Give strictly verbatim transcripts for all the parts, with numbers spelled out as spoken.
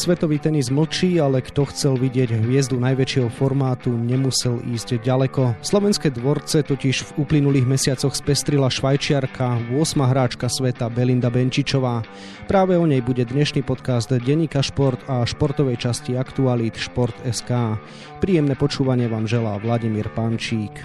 Svetový tenis mlčí, ale kto chcel vidieť hviezdu najväčšieho formátu, nemusel ísť ďaleko. Slovenské dvorce totiž v uplynulých mesiacoch spestrila Švajčiarka, ôsma hráčka sveta Belinda Benčičová. Práve o nej bude dnešný podcast denníka Šport a športovej časti aktualít šport bodka es ká. Príjemné počúvanie vám želá Vladimír Pančík.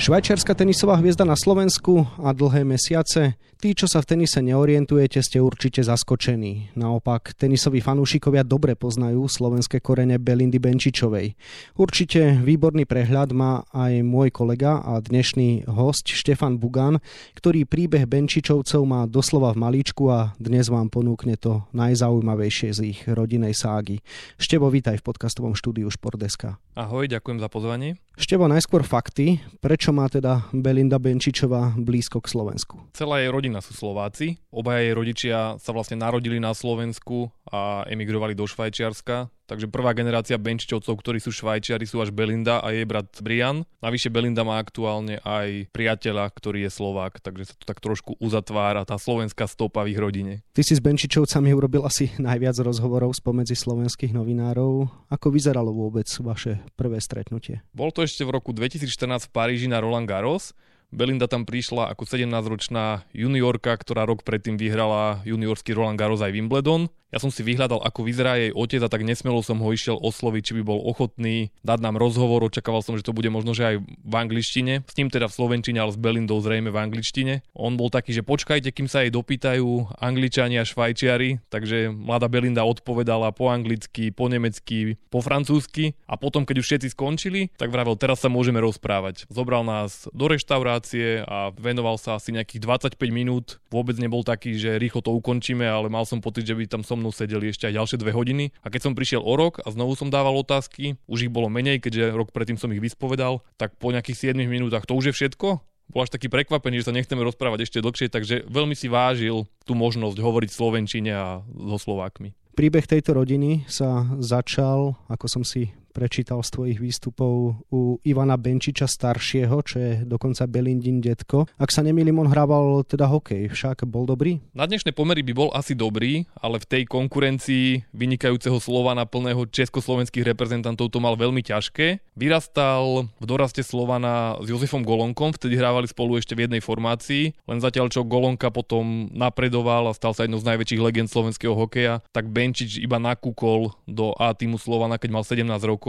Švajčiarska tenisová hviezda na Slovensku a dlhé mesiace. Tí, čo sa v tenise neorientujete, ste určite zaskočení. Naopak, tenisoví fanúšikovia dobre poznajú slovenské korene Belindy Benčičovej. Určite výborný prehľad má aj môj kolega a dnešný host Štefan Bugán, ktorý príbeh Benčičovcov má doslova v malíčku a dnes vám ponúkne to najzaujímavejšie z ich rodinej ságy. Števo, vítaj v podcastovom štúdiu šport bodka es ká. Ahoj, ďakujem za pozvanie. Števo, najskôr fakty. Prečo má teda Belinda Benčičová blízko k Slovensku? Celá jej rodina sú Slováci. Obaja jej rodičia sa vlastne narodili na Slovensku a emigrovali do Švajčiarska. Takže prvá generácia Benčičovcov, ktorí sú Švajčiari, sú až Belinda a jej brat Brian. Navyše Belinda má aktuálne aj priateľa, ktorý je Slovák, takže sa to tak trošku uzatvára tá slovenská stopa v ich rodine. Ty si s Benčičovcami urobil asi najviac rozhovorov spomedzi slovenských novinárov. Ako vyzeralo vôbec vaše prvé stretnutie? Bol to ešte v roku dvetisícštrnásť v Paríži na Roland Garros. Belinda tam prišla ako sedemnásťročná juniorka, ktorá rok predtým vyhrala juniorský Roland Garros aj Wimbledon. Ja som si vyhľadal, ako vyzerá jej otec a tak nesmelo som ho išiel osloviť, či by bol ochotný dať nám rozhovor. Očakával som, že to bude možno, že aj v angličtine. S ním teda v slovenčine, ale s Belindou zrejme v angličtine. On bol taký, že počkajte, kým sa jej dopýtajú Angličania a Švajčiari. Takže mladá Belinda odpovedala po anglicky, po nemecky, po francúzsky a potom, keď už všetci skončili, tak vravel, teraz sa môžeme rozprávať. Zobral nás do reštaurácie a venoval sa asi nejakých dvadsaťpäť minút. Vôbec nebol taký, že rýchlo to ukončíme, ale mal som pocit, že by tam so mnou sedeli ešte aj ďalšie dve hodiny. A keď som prišiel o rok a znovu som dával otázky, už ich bolo menej, keďže rok predtým som ich vyspovedal, tak po nejakých siedmich minútach to už je všetko. Bol až taký prekvapený, že sa nechceme rozprávať ešte dlhšie, takže veľmi si vážil tú možnosť hovoriť v slovenčine a so Slovákmi. Príbeh tejto rodiny sa začal, ako som si prečítal z tvojich výstupov, u Ivana Benčiča staršieho, čo je dokonca Belindin detko. Ak sa nemýlim, on hrával teda hokej, však bol dobrý? Na dnešné pomery by bol asi dobrý, ale v tej konkurencii vynikajúceho Slovana plného československých reprezentantov to mal veľmi ťažké. Vyrastal v doraste Slovana s Jozefom Golonkom, vtedy hrávali spolu ešte v jednej formácii, len zatiaľ čo Golonka potom napredoval a stal sa jednou z najväčších legend slovenského hokeja, tak Benčič iba nakúkol do A tímu Slovana, keď mal sedemnásť rokov.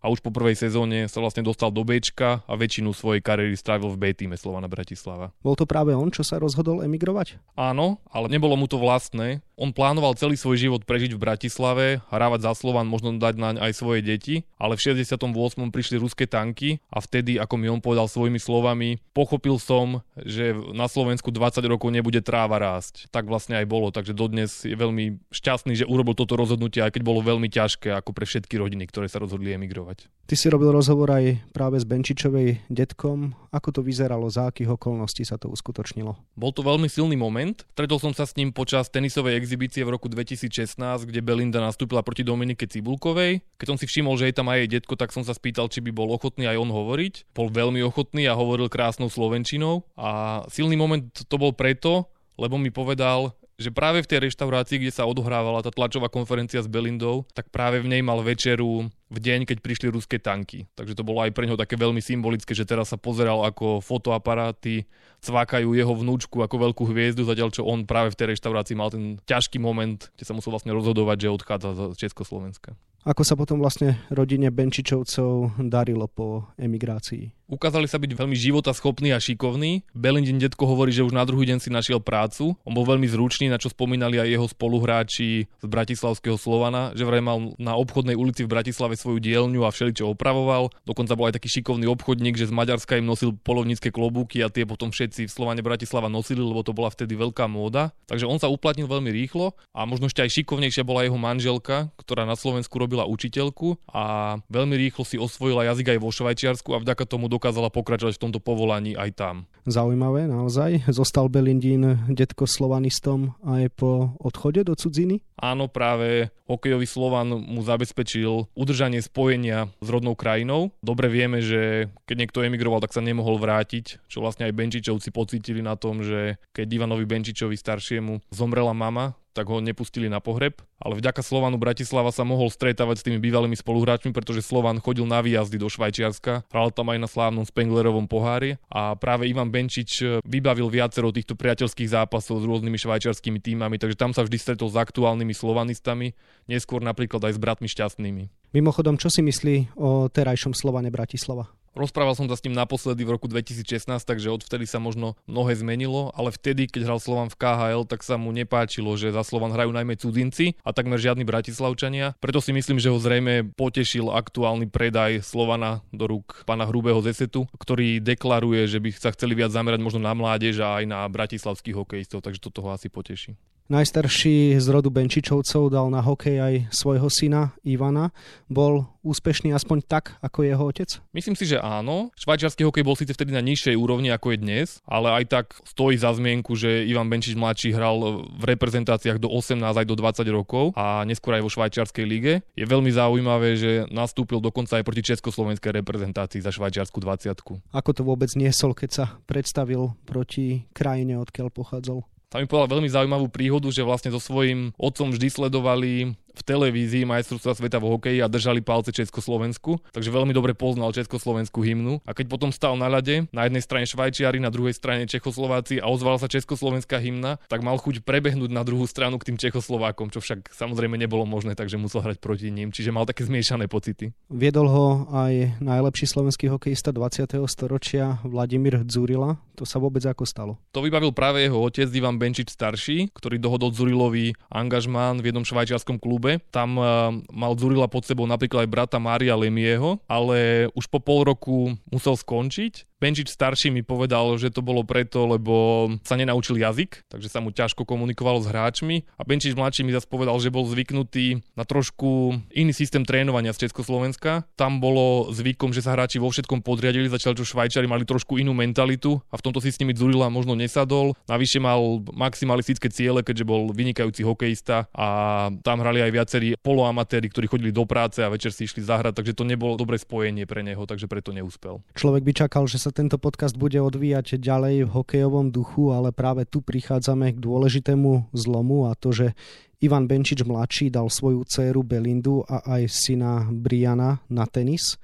A už po prvej sezóne sa vlastne dostal do Bčka a väčšinu svojej kariéry strávil v B týme Slovana Bratislava. Bol to práve on, čo sa rozhodol emigrovať? Áno, ale nebolo mu to vlastné. On plánoval celý svoj život prežiť v Bratislave, hrávať za Slovan, možno dať naň aj svoje deti, ale v šesťdesiatom ôsmom prišli ruské tanky a vtedy, ako mi on povedal svojimi slovami, pochopil som, že na Slovensku dvadsať rokov nebude tráva rásť. Tak vlastne aj bolo, takže dodnes je veľmi šťastný, že urobil toto rozhodnutie, aj keď bolo veľmi ťažké, ako pre všetky rodiny, ktoré sa rozhodli emigrovať. Ty si robil rozhovor aj práve s Benčičovej detkom. Ako to vyzeralo, za akých okolností sa to uskutočnilo? Bol to veľmi silný moment. Stretol som sa s ním počas tenisovej exibície v roku dvetisícšestnásť, kde Belinda nastúpila proti Dominike Cibulkovej. Keď som si všimol, že je tam aj jej detko, tak som sa spýtal, či by bol ochotný aj on hovoriť. Bol veľmi ochotný a hovoril krásnou slovenčinou. A silný moment to bol preto, lebo mi povedal, že práve v tej reštaurácii, kde sa odohrávala tá tlačová konferencia s Belindou, tak práve v nej mal večeru v deň, keď prišli ruské tanky. Takže to bolo aj pre ňo také veľmi symbolické, že teraz sa pozeral, ako fotoaparáty cvákajú jeho vnúčku ako veľkú hviezdu, zatiaľ čo on práve v tej reštaurácii mal ten ťažký moment, kde sa musel vlastne rozhodovať, že odchádza z Československa. Ako sa potom vlastne rodine Benčičovcov darilo po emigrácii? Ukázali sa byť veľmi životaschopný a šikovný. Belindin detko hovorí, že už na druhý deň si našiel prácu. On bol veľmi zručný, na čo spomínali aj jeho spoluhráči z bratislavského Slovana, že vraj mal na obchodnej ulici v Bratislave svoju dielňu a všeličo opravoval. Dokonca bol aj taký šikovný obchodník, že z Maďarska im nosil polovnícke klobúky a tie potom všetci v Slovane Bratislava nosili, lebo to bola vtedy veľká móda. Takže on sa uplatnil veľmi rýchlo a možno ešte aj šikovnejšia bola jeho manželka, ktorá na Slovensku robila učiteľku a veľmi rýchlo si osvojila jazyk aj vo Švajčiarsku a vďaka tomu dokázala pokračovať v tomto povolaní aj tam. Zaujímavé, naozaj. Zostal Belindín detko slovanistom aj po odchode do cudziny? Áno, práve hokejový Slovan mu zabezpečil udržanie spojenia s rodnou krajinou. Dobre vieme, že keď niekto emigroval, tak sa nemohol vrátiť, čo vlastne aj Benčičovci pocítili na tom, že keď Ivanovi Benčičovi staršiemu zomrela mama, tak ho nepustili na pohreb, ale vďaka Slovanu Bratislava sa mohol stretávať s tými bývalými spoluhráčmi, pretože Slovan chodil na výjazdy do Švajčiarska, hral tam aj na slávnom Spenglerovom pohári a práve Ivan Benčič vybavil viacero týchto priateľských zápasov s rôznymi švajčiarskymi tímami, takže tam sa vždy stretol s aktuálnymi slovanistami, neskôr napríklad aj s bratmi Šťastnými. Mimochodom, čo si myslí o terajšom Slovane Bratislava? Rozprával som sa s ním naposledy v roku dvetisícšestnásť, takže odvtedy sa možno mnohé zmenilo, ale vtedy, keď hral Slovan v ká há el, tak sa mu nepáčilo, že za Slovan hrajú najmä cudzinci a takmer žiadni Bratislavčania. Preto si myslím, že ho zrejme potešil aktuálny predaj Slovana do rúk pána Hrubého z Esetu, ktorý deklaruje, že by sa chceli viac zamerať možno na mládež a aj na bratislavských hokejistov, takže toto ho asi poteší. Najstarší z rodu Benčičovcov dal na hokej aj svojho syna Ivana. Bol úspešný aspoň tak, ako jeho otec? Myslím si, že áno. Švajčiarsky hokej bol síce vtedy na nižšej úrovni, ako je dnes, ale aj tak stojí za zmienku, že Ivan Benčič mladší hral v reprezentáciách do osemnásť aj do dvadsať rokov a neskôr aj vo švajčiarskej lige. Je veľmi zaujímavé, že nastúpil dokonca aj proti československej reprezentácii za švajčiarsku dvadsiatku. Ako to vôbec niesol, keď sa predstavil proti krajine, odkiaľ pochádzal? Tam mi povedal veľmi zaujímavú príhodu, že vlastne so svojím otcom vždy sledovali v televízii majstrovstvá sveta v hokeji a držali palce Československu, takže veľmi dobre poznal československú hymnu. A keď potom stál na ľade, na jednej strane Švajčiari, na druhej strane Čechoslováci a ozvala sa československá hymna, tak mal chuť prebehnúť na druhú stranu k tým Čechoslovákom, čo však samozrejme nebolo možné, takže musel hrať proti ním, čiže mal také zmiešané pocity. Viedol ho aj najlepší slovenský hokejista dvadsiateho storočia Vladimír Dzurilla. To sa vôbec ako stalo? To vybavil práve jeho otec Ivan Benčič starší, ktorý dohodol Dzurilovi angažmán v jednom švajčiarskom klube. Tam mal Dzurilla pod sebou napríklad aj brata Maria Lemiého, ale už po pol roku musel skončiť. Benčič starší mi povedal, že to bolo preto, lebo sa nenaučil jazyk, takže sa mu ťažko komunikovalo s hráčmi. A Benčič mladší mi zase povedal, že bol zvyknutý na trošku iný systém trénovania z Československa. Tam bolo zvykom, že sa hráči vo všetkom podriadili, zatiaľ čo Švajčari mali trošku inú mentalitu a v tomto si s nimi Dzurilla možno nesadol. Navyše mal maximalistické ciele, keďže bol vynikajúci hokejista a tam hrali aj viacerí poloamatéri, ktorí chodili do práce a večer si išli zahrať, takže to nebolo dobré spojenie pre neho, takže preto neúspel. Človek by čakal, že sa tento podcast bude odvíjať ďalej v hokejovom duchu, ale práve tu prichádzame k dôležitému zlomu a to, že Ivan Benčič mladší dal svoju dcéru Belindu a aj syna Briana na tenis.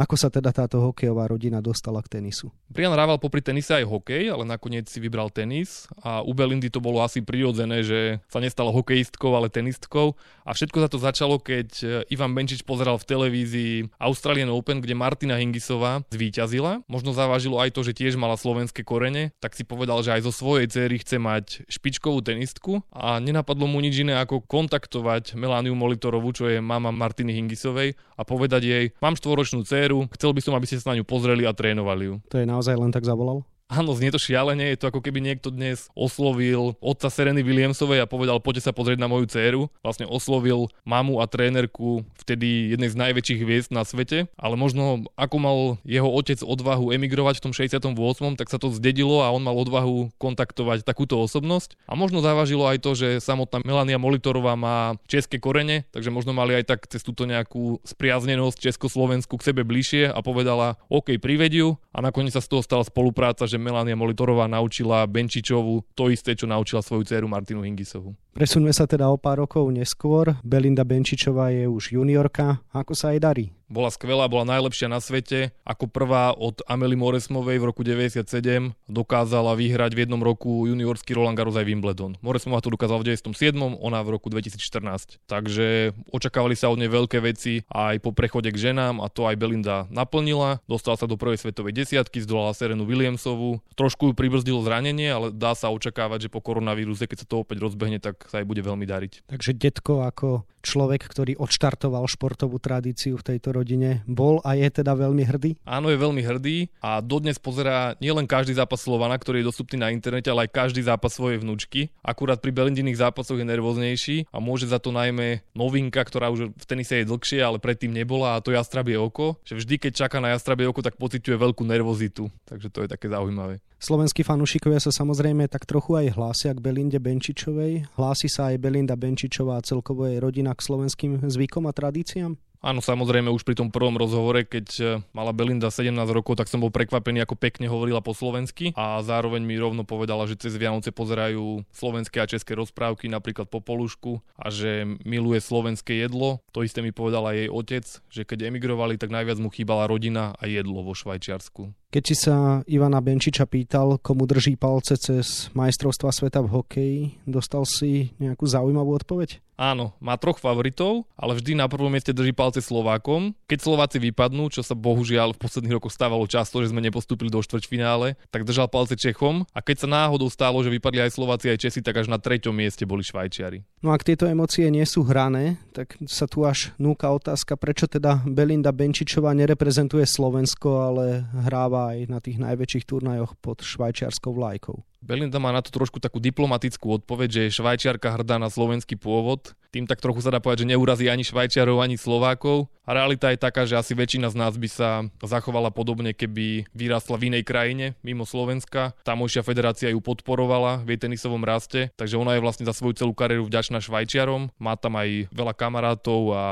Ako sa teda táto hokejová rodina dostala k tenisu? Brian hrával popri tenise aj hokej, ale nakoniec si vybral tenis a u Belindy to bolo asi prirodzené, že sa nestala hokejistkou, ale tenistkou a všetko sa to začalo, keď Ivan Benčič pozeral v televízii Australian Open, kde Martina Hingisová zvíťazila. Možno zavážilo aj to, že tiež mala slovenské korene, tak si povedal, že aj zo svojej dcery chce mať špičkovú tenistku a nenapadlo mu nič iné ako kontaktovať Melaniu Molitorovú, čo je mama Martiny Hingisovej a povedať jej: "Mám štvoročnú dceru, chcel by som, aby ste sa na ňu pozreli a trénovali ju." To je naozaj len tak zavolal? Áno, znie to šialene, je to ako keby niekto dnes oslovil otca Sereny Williamsovej a povedal: "Poďte sa pozrieť na moju dcéru." Vlastne oslovil mamu a trénerku vtedy jednej z najväčších hviezd na svete, ale možno ako mal jeho otec odvahu emigrovať v tom šesťdesiatom ôsmom, tak sa to zdedilo a on mal odvahu kontaktovať takúto osobnosť. A možno závažilo aj to, že samotná Melania Molitorová má české korene, takže možno mali aj tak cez túto nejakú spriaznenosť Československu k sebe bližšie a povedala: "OK, privediu." A nakoniec sa z toho stala spolupráca, že Melania Molitorová naučila Benčičovu to isté, čo naučila svoju dceru Martinu Hingisovu. Presunme sa teda o pár rokov neskôr. Belinda Benčičová je už juniorka. Ako sa jej darí? Bola skvelá, bola najlepšia na svete. Ako prvá od Amélie Mauresmovej v roku deväťdesiatsedem dokázala vyhrať v jednom roku juniorský Roland Garros aj Wimbledon. Mauresmová to dokázala v deväťdesiatom siedmom, ona v roku dvetisícštrnásť. Takže očakávali sa od nej veľké veci aj po prechode k ženám a to aj Belinda naplnila. Dostala sa do prvej svetovej desiatky, zdolala Serenu Williamsovú. Trošku ju pribrzdilo zranenie, ale dá sa očakávať, že po koronavíruse, keď sa to opäť rozbehne, tak tak sa aj bude veľmi dariť. Takže detko ako človek, ktorý odštartoval športovú tradíciu v tejto rodine, bol a je teda veľmi hrdý? Áno, je veľmi hrdý a dodnes pozerá nielen každý zápas Slovana, ktorý je dostupný na internete, ale aj každý zápas svojej vnúčky. Akurát pri Belindiných zápasoch je nervóznejší a môže za to najmä novinka, ktorá už v tenise je dlhšie, ale predtým nebola, a to jastrabie oko, že vždy keď čaká na jastrabie oko, tak pociťuje veľkú nervozitu. Takže to je také zaujímavé. Slovenskí fanúšikovia sa samozrejme tak trochu aj hlásia k Belinde Benčičovej. Hlási sa aj Belinda Benčičová a celkovo jej rodina k slovenským zvykom a tradíciám? Áno, samozrejme, už pri tom prvom rozhovore, keď mala Belinda sedemnásť rokov, tak som bol prekvapený, ako pekne hovorila po slovensky, a zároveň mi rovno povedala, že cez Vianoce pozerajú slovenské a české rozprávky, napríklad Popolušku, a že miluje slovenské jedlo. To isté mi povedal aj jej otec, že keď emigrovali, tak najviac mu chýbala rodina a jedlo vo Švajčiarsku. Keď si sa Ivana Benčiča pýtal, komu drží palce cez majstrovstvá sveta v hokeji, dostal si nejakú zaujímavú odpoveď? Áno, má troch favoritov, ale vždy na prvom mieste drží palce Slovákom. Keď Slováci vypadnú, čo sa bohužiaľ v posledných rokoch stávalo často, že sme nepostúpili do štvrťfinále, tak držal palce Čechom, a keď sa náhodou stalo, že vypadli aj Slováci aj Česi, tak až na treťom mieste boli Švajčiari. No ak tieto emócie nie sú hrané, tak sa tu až núka otázka, prečo teda Belinda Benčičová nereprezentuje Slovensko, ale hráva aj na tých najväčších turnajoch pod švajčiarskou vlajkou. Belinda má na to trošku takú diplomatickú odpoveď, že je Švajčiarka hrdá na slovenský pôvod. Tým tak trochu sa dá povedať, že neurazí ani Švajčiarov, ani Slovákov. A realita je taká, že asi väčšina z nás by sa zachovala podobne, keby vyrástla v inej krajine, mimo Slovenska. Tamojšia federácia ju podporovala v jej tenisovom raste, takže ona je vlastne za svoju celú kariéru vďačná Švajčiarom. Má tam aj veľa kamarátov a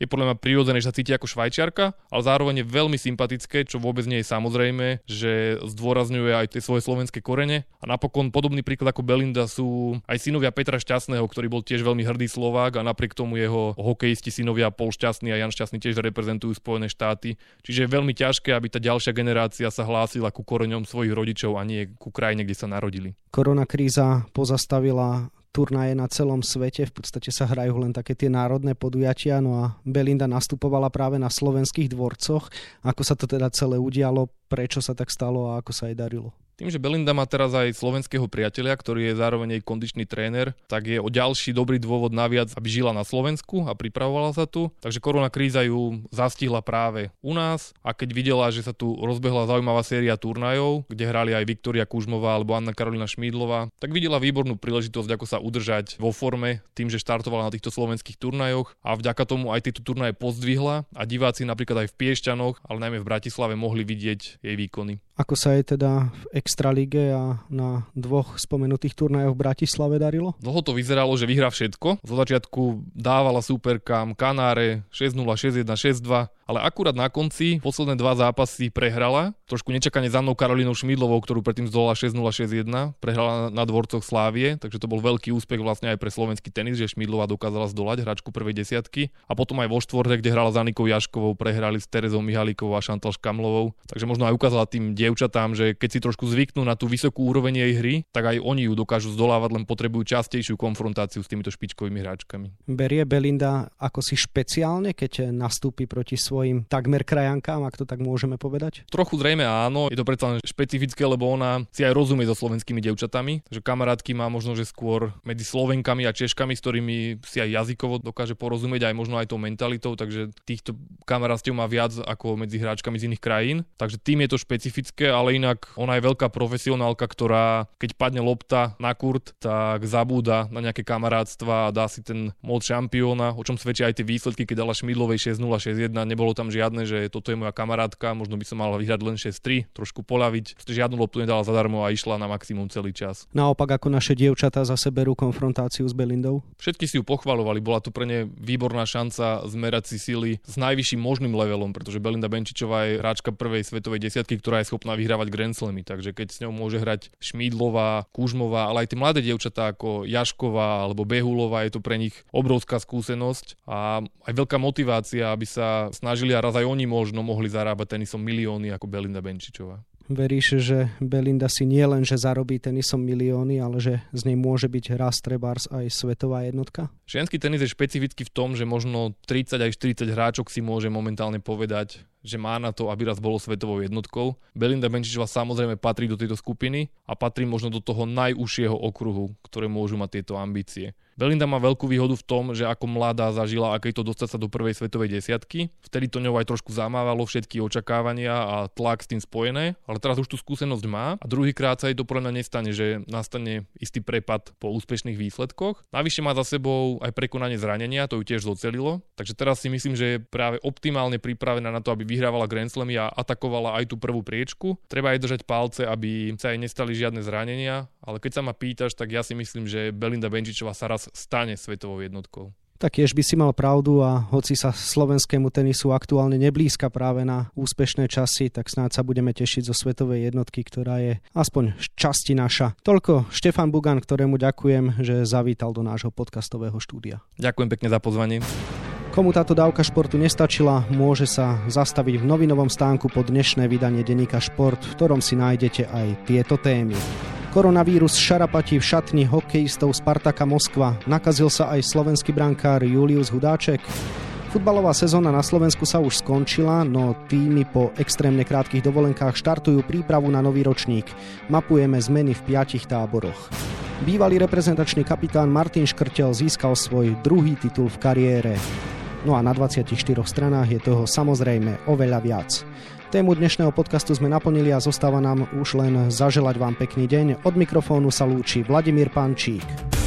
je podľa mňa prirodzené, že sa cíti ako Švajčiarka, ale zároveň je veľmi sympatické, čo vôbec nie je samozrejme, že zdôrazňuje aj tie svoje slovenské korene. A napokon podobný príklad ako Belinda sú aj synovia Petra Šťastného, ktorý bol tiež veľmi hrdý Slovák, a napriek tomu jeho hokejisti synovia Paul Šťastný a Yan Šťastný tiež reprezentujú Spojené štáty. Čiže je veľmi ťažké, aby tá ďalšia generácia sa hlásila ku koreňom svojich rodičov a nie ku krajine, kde sa narodili. Koronakríza pozastavila turnaje na celom svete, v podstate sa hrajú len také tie národné podujatia, no a Belinda nastupovala práve na slovenských dvorcoch. Ako sa to teda celé udialo, prečo sa tak stalo a ako sa jej darilo? Tým, že Belinda má teraz aj slovenského priateľa, ktorý je zároveň jej kondičný tréner, tak je o ďalší dobrý dôvod naviac, aby žila na Slovensku a pripravovala sa tu. Takže korona kríza ju zastihla práve u nás, a keď videla, že sa tu rozbehla zaujímavá séria turnajov, kde hrali aj Viktória Kužmová alebo Anna Karolína Schmiedlová, tak videla výbornú príležitosť, ako sa udržať vo forme tým, že štartovala na týchto slovenských turnajoch, a vďaka tomu aj tieto turnaje pozdvihla a diváci napríklad aj v Piešťanoch, ale najmä v Bratislave, mohli vidieť jej výkony. Ako sa jej teda v Extralíge a na dvoch spomenutých turnajoch v Bratislave darilo? Dlho to vyzeralo, že vyhrá všetko. Zo začiatku dávala súperkám Kanáre šesť nula, šesť jedna, šesť dva, ale akurát na konci posledné dva zápasy prehrala. Trošku nečakane za Annou Karolínou Schmiedlovou, ktorú predtým zdolala šesť nula, šesť jedna, prehrala na dvorcoch Slávie, takže to bol veľký úspech vlastne aj pre slovenský tenis, že Schmiedlová dokázala zdolať hráčku prvej desiatky, a potom aj vo štvorhe, kde hrala s Anikou Jaškovou, prehrali s Teréziou Mihalíkovou a Šantel Škamlovou. Takže možno aj ukázala tým dievčatám, že keď si trošku zvyknú na tú vysokú úroveň jej hry, tak aj oni ju dokážu zdolávať, len potrebujú častejšiu konfrontáciu s týmito špičkovými hráčkami. Berie Belinda ako si špeciálne, keď nastúpi proti svojim takmer krajankám, ak to tak môžeme povedať? Trochu zrejme áno, je to predsa špecifické, lebo ona si aj rozumie so slovenskými dievčatami, takže kamarátky má možno že skôr medzi Slovenkami a Češkami, s ktorými si aj jazykovo dokáže porozumieť, aj možno aj tou mentalitou, takže týchto kamarátstiev má viac ako medzi hráčkami z iných krajín. Takže tým je to špecifické, ale inak ona je veľká profesionálka, ktorá keď padne lopta na kurt, tak zabúda na nejaké kamarátstva a dá si ten mód šampióna, o čom svedčia aj tie výsledky, keď dala Schmiedlovej šesť nula, šesť jedna, nebolo tam žiadne, že toto je moja kamarátka, možno by som mala vyhrať len šesť tri, trošku poľaviť. Žiadnu loptu nedala zadarmo a išla na maximum celý čas. Naopak ako naše dievčatá zase berú konfrontáciu s Belindou? Všetky si ju pochvalovali, bola tu pre ne výborná šanca zmerať si sily s najvyšším možným levelom, pretože Belinda Benčičová je hráčka prvej svetovej desiatky, ktorá je schopná vyhrávať Grand Slamy, takže keď s ňou môže hrať Schmiedlová, Kužmová, ale aj tie mladé dievčatá ako Jašková alebo Behulová, je to pre nich obrovská skúsenosť a aj veľká motivácia, aby sa snažili a raz aj oni možno mohli zarábať tenisom milióny ako Belinda Benčičová. Veríš, že Belinda si nie len, že zarobí tenisom milióny, ale že z nej môže byť raz trebárs aj svetová jednotka? Ženský tenis je špecificky v tom, že možno tridsať až štyridsať hráčok si môže momentálne povedať, že má na to, aby raz bolo svetovou jednotkou. Belinda Benčičová samozrejme patrí do tejto skupiny a patrí možno do toho najúžšieho okruhu, ktoré môžu mať tieto ambície. Belinda má veľkú výhodu v tom, že ako mladá zažila, aké to dostať sa do prvej svetovej desiatky. Vtedy to ňou aj trošku zamávalo všetky očakávania a tlak s tým spojené, ale teraz už tú skúsenosť má a druhýkrát sa jej to podľa mňa nestane, že nastane istý prepad po úspešných výsledkoch. Navyše má za sebou aj prekonanie zranenia, to ju tiež zocelilo, takže teraz si myslím, že je práve optimálne pripravená na to, aby vyhrávala Grand Slamy a atakovala aj tú prvú priečku. Treba jej držať palce, aby sa jej nestali žiadne zranenia, ale keď sa ma pýtaš, tak ja si myslím, že Belinda Benčičová sa raz stane svetovou jednotkou. Taktiež by si mal pravdu a hoci sa slovenskému tenisu aktuálne neblízka práve na úspešné časy, tak snáď sa budeme tešiť zo svetovej jednotky, ktorá je aspoň časti naša. Toľko Štefan Bugán, ktorému ďakujem, že zavítal do nášho podcastového štúdia. Ďakujem pekne za pozvanie. Komu táto dávka športu nestačila, môže sa zastaviť v novinovom stánku po dnešné vydanie denníka Šport, v ktorom si nájdete aj tieto témy. Koronavírus šarapatí v šatni hokejistov Spartaka Moskva. Nakazil sa aj slovenský brankár Julius Hudáček. Futbalová sezóna na Slovensku sa už skončila, no tímy po extrémne krátkych dovolenkách štartujú prípravu na nový ročník. Mapujeme zmeny v piatich táboroch. Bývalý reprezentačný kapitán Martin Škrtel získal svoj druhý titul v kariére. No a na dvadsiatich štyroch stranách je toho samozrejme oveľa viac. Tému dnešného podcastu sme naplnili a zostáva nám už len zaželať vám pekný deň. Od mikrofónu sa lúči Vladimír Pančík.